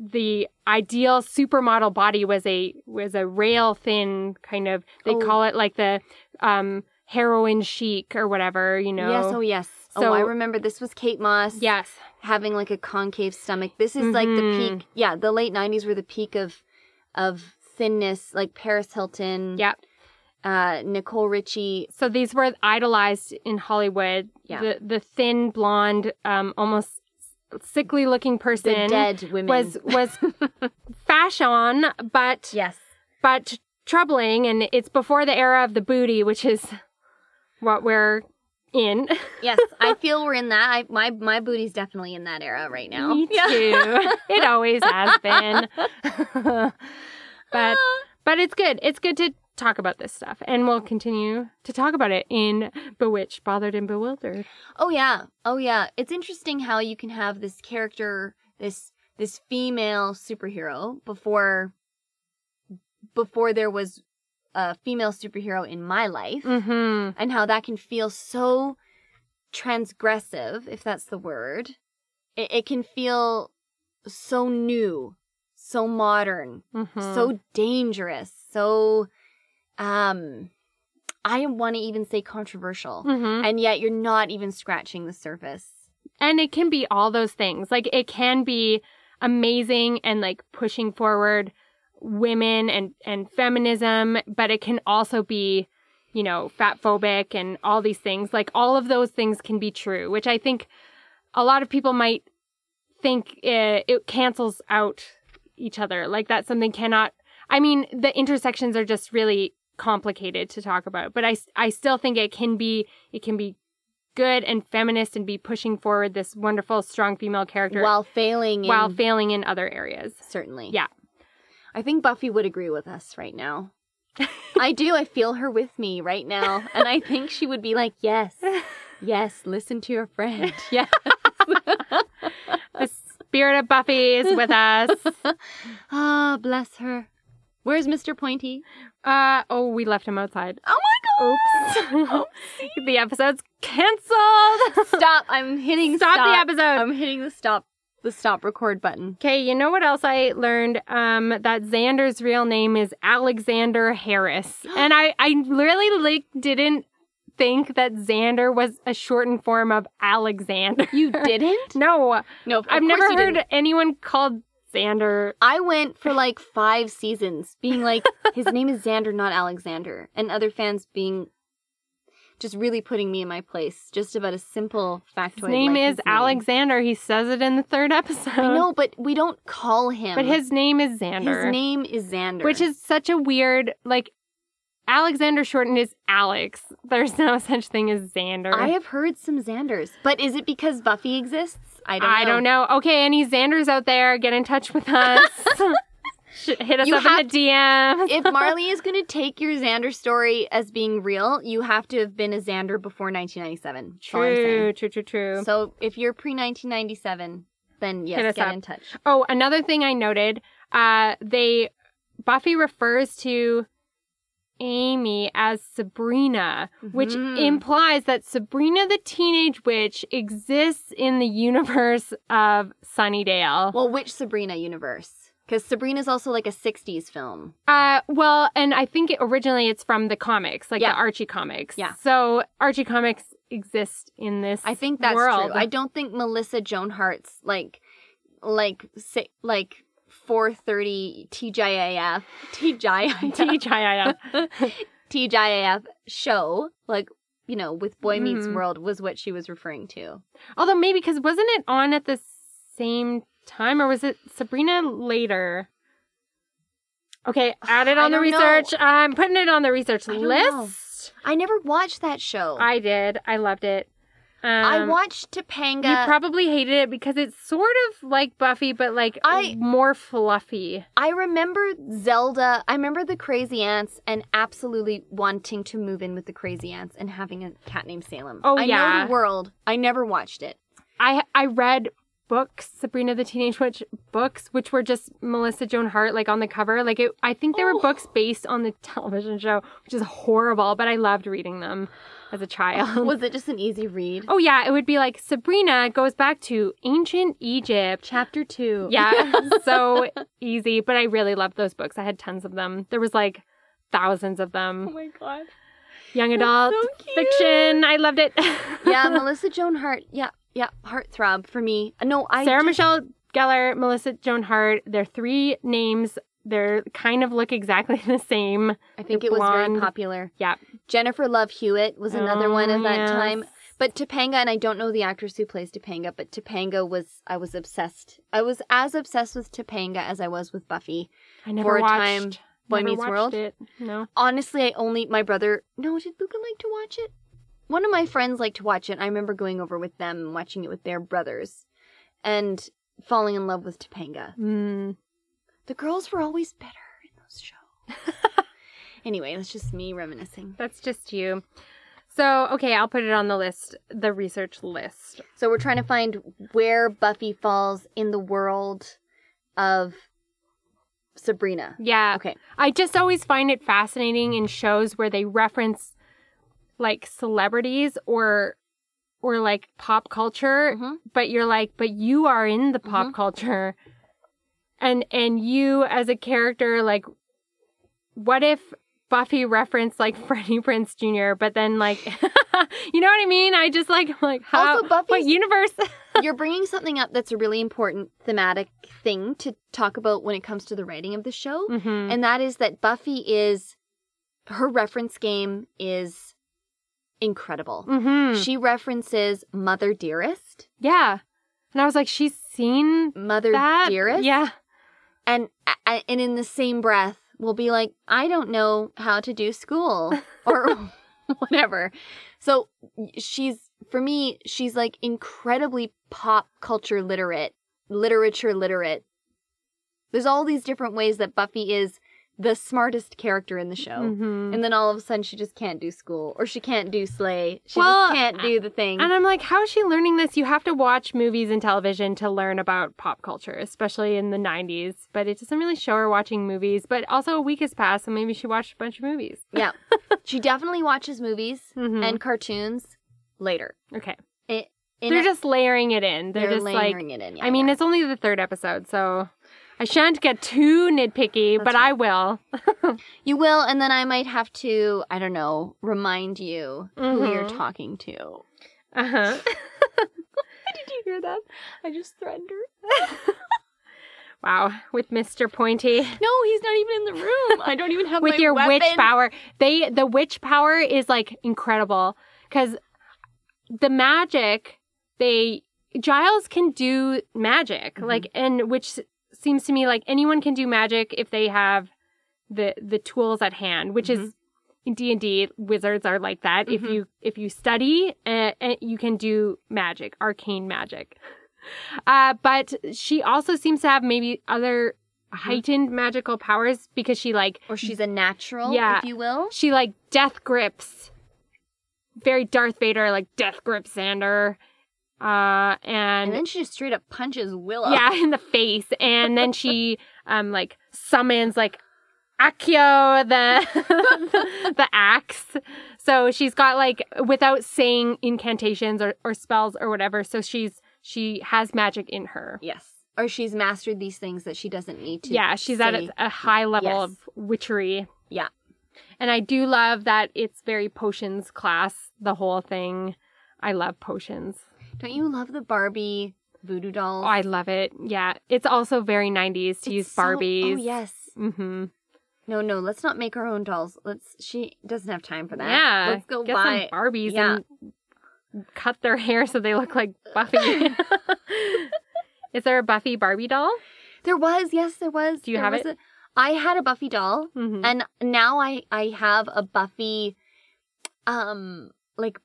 the ideal supermodel body was a rail thin kind of, they call it like the heroin chic or whatever, you know. Yes. So, I remember this was Kate Moss. Yes. Having like a concave stomach. This is like the peak. Yeah, the late 90s were the peak of thinness, like Paris Hilton. Yep. Nicole Richie. So these were idolized in Hollywood. Yeah. The thin, blonde, almost sickly-looking person. The dead women. Was fashion, but... Yes. But troubling, and it's before the era of the booty, which is what we're in. Yes, I feel we're in that. My booty's definitely in that era right now. Me too. It always has been. But it's good. It's good to talk about this stuff, and we'll continue to talk about it in Bewitched, Bothered, and Bewildered. Oh yeah. It's interesting how you can have this character, this female superhero before there was a female superhero in my life, and how that can feel so transgressive, if that's the word. It can feel so new, so modern, so dangerous, so... I want to even say controversial, and yet you're not even scratching the surface. And it can be all those things. Like, it can be amazing and, like, pushing forward women and feminism, but it can also be, you know, fatphobic and all these things. Like, all of those things can be true, which I think a lot of people might think it cancels out each other. Like, that something cannot... I mean, the intersections are just really complicated to talk about, but I still think it can be good and feminist and be pushing forward this wonderful, strong female character while failing in other areas. Certainly. Yeah. I think Buffy would agree with us right now. I do. I feel her with me right now. And I think she would be like, yes, listen to your friend. Yes. The spirit of Buffy is with us. Ah, oh, bless her. Where's Mr. Pointy? We left him outside. Oh my God! Oops. The episode's canceled. Stop! I'm hitting stop. The episode. I'm hitting the stop record button. Okay, you know what else I learned? That Xander's real name is Alexander Harris, and I really like didn't think that Xander was a shortened form of Alexander. You didn't? No. I've never heard anyone called Xander. I went for like 5 seasons being like, his name is Xander, not Alexander. And other fans being just really putting me in my place. Just about a simple factoid. His name is Alexander. He says it in the 3rd episode. I know, but we don't call him. But his name is Xander. His name is Xander. Which is such a weird, like, Alexander shortened is Alex. There's no such thing as Xander. I have heard some Xanders. But is it because Buffy exists? I don't know. Okay, any Xanders out there, get in touch with us. Hit us up in the DM. If Marley is going to take your Xander story as being real, you have to have been a Xander before 1997. True. So if you're pre-1997, then yes, get up. In touch. Oh, another thing I noted, Buffy refers to Amy as Sabrina, which implies that Sabrina the Teenage Witch exists in the universe of Sunnydale. Well, which Sabrina universe? Because Sabrina's also like a 60s film. Well, and I think originally it's from the comics, like the Archie comics. Yeah. So Archie comics exist in this world. I think that's true. I don't think Melissa Joan Hart's like 430 TGIF show, like, you know, with Boy Meets World was what she was referring to. Although maybe because wasn't it on at the same time, or was it Sabrina later? Okay, add it on the research. I'm putting it on the research list. I never watched that show. I did. I loved it. I watched Topanga. You probably hated it because it's sort of like Buffy, but like more fluffy. I remember Zelda. I remember the Crazy Ants and absolutely wanting to move in with the Crazy Ants and having a cat named Salem. Oh, yeah. I know the world. I never watched it. I read books, Sabrina the Teenage Witch books, which were just Melissa Joan Hart, like, on the cover. Like, I think they were books based on the television show, which is horrible, but I loved reading them. As a child. Was it just an easy read? Oh, yeah. It would be like, Sabrina goes back to ancient Egypt. Chapter 2. Yeah. So easy. But I really loved those books. I had tons of them. There was like thousands of them. Oh, my God. Young adult fiction. I loved it. Yeah. Melissa Joan Hart. Yeah. Yeah. Heartthrob for me. No, Sarah Michelle Gellar, Melissa Joan Hart. They're three names. They kind of look exactly the same. I think it was very popular. Yeah. Jennifer Love Hewitt was another one at that time. But Topanga, and I don't know the actress who plays Topanga, but Topanga I was obsessed. I was as obsessed with Topanga as I was with Buffy. I never watched Boy Meets World. No. Honestly, my brother, did Luca like to watch it? One of my friends liked to watch it. I remember going over with them and watching it with their brothers and falling in love with Topanga. Mm. The girls were always better in those shows. Anyway, that's just me reminiscing. That's just you. So, okay, I'll put it on the list, the research list. So we're trying to find where Buffy falls in the world of Sabrina. Yeah. Okay. I just always find it fascinating in shows where they reference, like, celebrities or like, pop culture. Mm-hmm. But you're like, you are in the pop culture. And you as a character, like, what if Buffy referenced, like, Freddie Prinze Jr., but then, like, you know what I mean? I just, like how? Also, what universe? You're bringing something up that's a really important thematic thing to talk about when it comes to the writing of the show. Mm-hmm. And that is that Buffy her reference game is incredible. Mm-hmm. She references Mother Dearest. Yeah. And I was like, she's seen Mother Dearest? Yeah. And in the same breath, we'll be like, I don't know how to do school or whatever. So she's like incredibly pop culture literate. There's all these different ways that Buffy is the smartest character in the show. Mm-hmm. And then all of a sudden she just can't do school or she can't do sleigh. She just can't do the thing. And I'm like, how is she learning this? You have to watch movies and television to learn about pop culture, especially in the 90s. But it doesn't really show her watching movies. But also a week has passed, so maybe she watched a bunch of movies. Yeah. She definitely watches movies and cartoons later. Okay. They're just layering it in. They're just layering it in. Yeah, I mean, it's only the third episode, so... I shan't get too nitpicky, but right. I will. You will, and then I might have to, I don't know, remind you who you're talking to. Uh-huh. Did you hear that? I just threatened her. Wow. With Mr. Pointy. No, he's not even in the room. I don't even have with my weapon. With your witch power. The witch power is, like, incredible. Because the magic, Giles can do magic. Mm-hmm. Like, and which... seems to me like anyone can do magic if they have the tools at hand, which is in D&D, wizards are like that. Mm-hmm. If you study, you can do magic, arcane magic. But she also seems to have maybe other heightened magical powers because she like... Or she's a natural, if you will. She like death grips. Very Darth Vader, like death grip Xander. And then she just straight up punches Willow. Yeah, in the face. And then she like summons like Accio, the axe. So she's got like, without saying incantations or spells or whatever, so she has magic in her. Yes. Or she's mastered these things that she doesn't need to. Yeah, she's at a high level of witchery. Yeah. And I do love that it's very potions class, the whole thing. I love potions. Don't you love the Barbie voodoo dolls? Oh, I love it. Yeah. It's also very 90s to use Barbies. Oh, yes. Mm-hmm. No, let's not make our own dolls. She doesn't have time for that. Yeah. Let's go buy some Barbies and cut their hair so they look like Buffy. Is there a Buffy Barbie doll? There was. Yes, there was. Do you have it? I had a Buffy doll, and now I have a Buffy, like,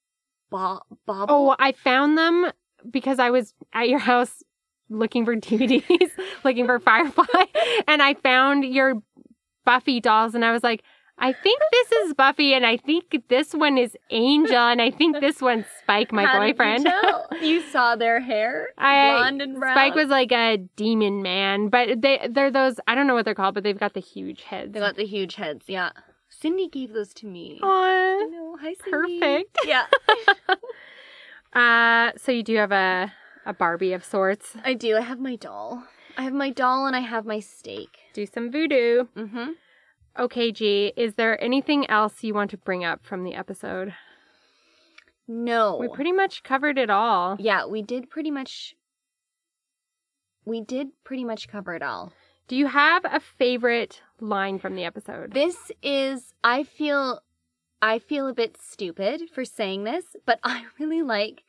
bobble. Oh, I found them because I was at your house looking for DVDs, looking for Firefly, and I found your Buffy dolls, and I was like, I think this is Buffy, and I think this one is Angel, and I think this one's Spike, my boyfriend. Did you tell? You saw their hair, blonde and brown. Spike was like a demon man, but they're those, I don't know what they're called, but they've got the huge heads. They got the huge heads, yeah. Cindy gave those to me. Aww. I know. Hi, Cindy. Perfect. Yeah. So you do have a Barbie of sorts. I do. I have my doll. I have my doll, and I have my steak. Do some voodoo. Mm-hmm. Okay, G, is there anything else you want to bring up from the episode? No. We pretty much covered it all. Yeah, we did pretty much cover it all. Do you have a favorite line from the episode? This is, I feel a bit stupid for saying this, but I really like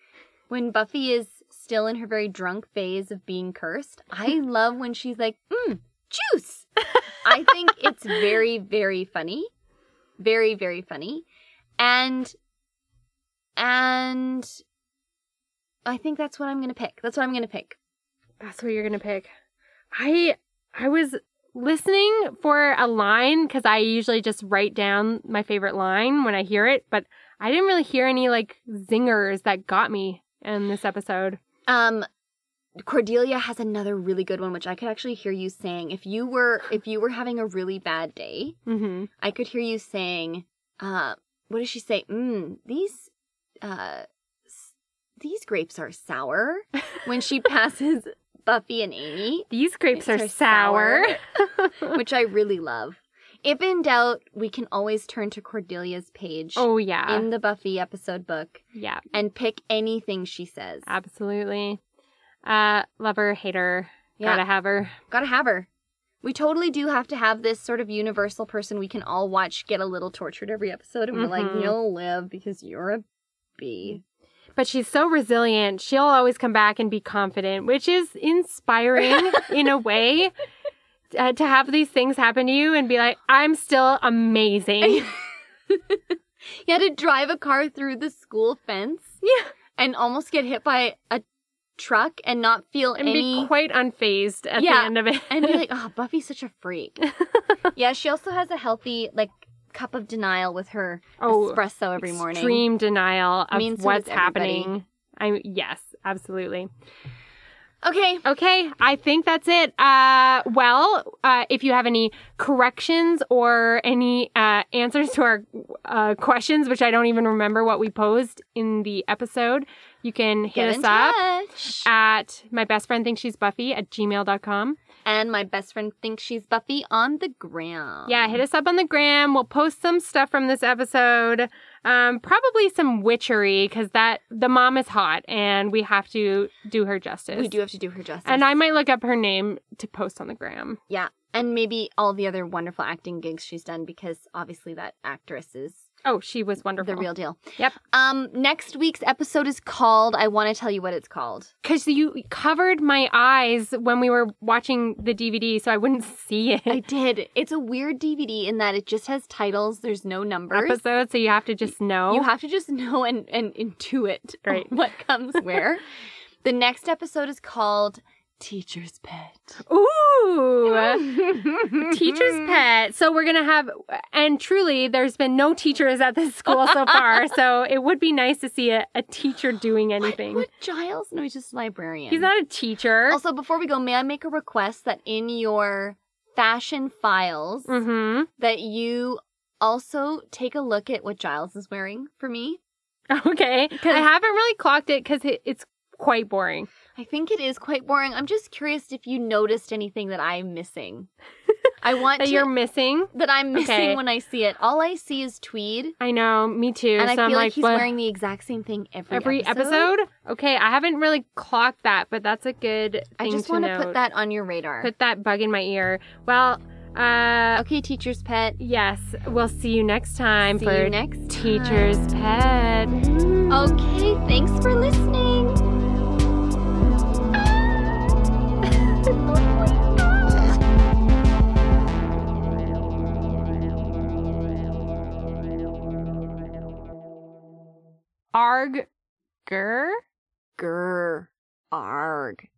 when Buffy is still in her very drunk phase of being cursed. I love when she's like, juice. I think it's very, very funny. Very, very funny. And I think that's what I'm going to pick. That's what you're going to pick. I was listening for a line because I usually just write down my favorite line when I hear it, but I didn't really hear any like zingers that got me in this episode. Cordelia has another really good one, which I could actually hear you saying. If you were having a really bad day, I could hear you saying, what does she say? These grapes are sour. When she passes Buffy and Amy. These grapes are sour. Which I really love. If in doubt, we can always turn to Cordelia's page. Oh, yeah. In the Buffy episode book. Yeah. And pick anything she says. Absolutely. Love her, hate her, gotta have her. Gotta have her. We totally do have to have this sort of universal person we can all watch get a little tortured every episode, and we're like, you'll live because you're a bee. But she's so resilient. She'll always come back and be confident, which is inspiring in a way, to have these things happen to you and be like, I'm still amazing. You had to drive a car through the school fence and almost get hit by a truck and not feel be quite unfazed at the end of it. And be like, oh, Buffy's such a freak. Yeah, she also has a healthy, like, cup of denial with her espresso every morning. Extreme denial of what's happening. Yes, absolutely. Okay, I think that's it. If you have any corrections or any answers to our questions, which I don't even remember what we posed in the episode, you can hit us up at mybestfriendthinksshesbuffy@gmail.com. And my best friend thinks she's Buffy on the gram. Yeah, hit us up on the gram. We'll post some stuff from this episode. Probably some witchery, because the mom is hot, and we have to do her justice. We do have to do her justice. And I might look up her name to post on the gram. Yeah, and maybe all the other wonderful acting gigs she's done, because obviously that actress is... Oh, she was wonderful. The real deal. Yep. Next week's episode is called... I want to tell you what it's called. Because you covered my eyes when we were watching the DVD, so I wouldn't see it. I did. It's a weird DVD in that it just has titles. There's no numbers. Episodes, so you have to just know. You have to just know and intuit what comes where. The next episode is called Teacher's pet. Ooh! Teacher's pet. So we're going to have, and truly, there's been no teachers at this school so far, so it would be nice to see a teacher doing anything. What Giles? No, he's just a librarian. He's not a teacher. Also, before we go, may I make a request that in your fashion files, that you also take a look at what Giles is wearing for me? Okay. Because I haven't really clocked it because it's quite boring. I think it is quite boring. I'm just curious if you noticed anything that I'm missing. I want that you're missing? That I'm missing when I see it. All I see is tweed. I know, me too. And so I feel like he's wearing the exact same thing every episode. Every episode? Okay, I haven't really clocked that, but that's a good thing to note. I just want to put that on your radar. Put that bug in my ear. Well, okay, Teacher's Pet. Yes, we'll see you next time for Teacher's Pet. Okay, thanks for listening. Arg. Grr. Arg.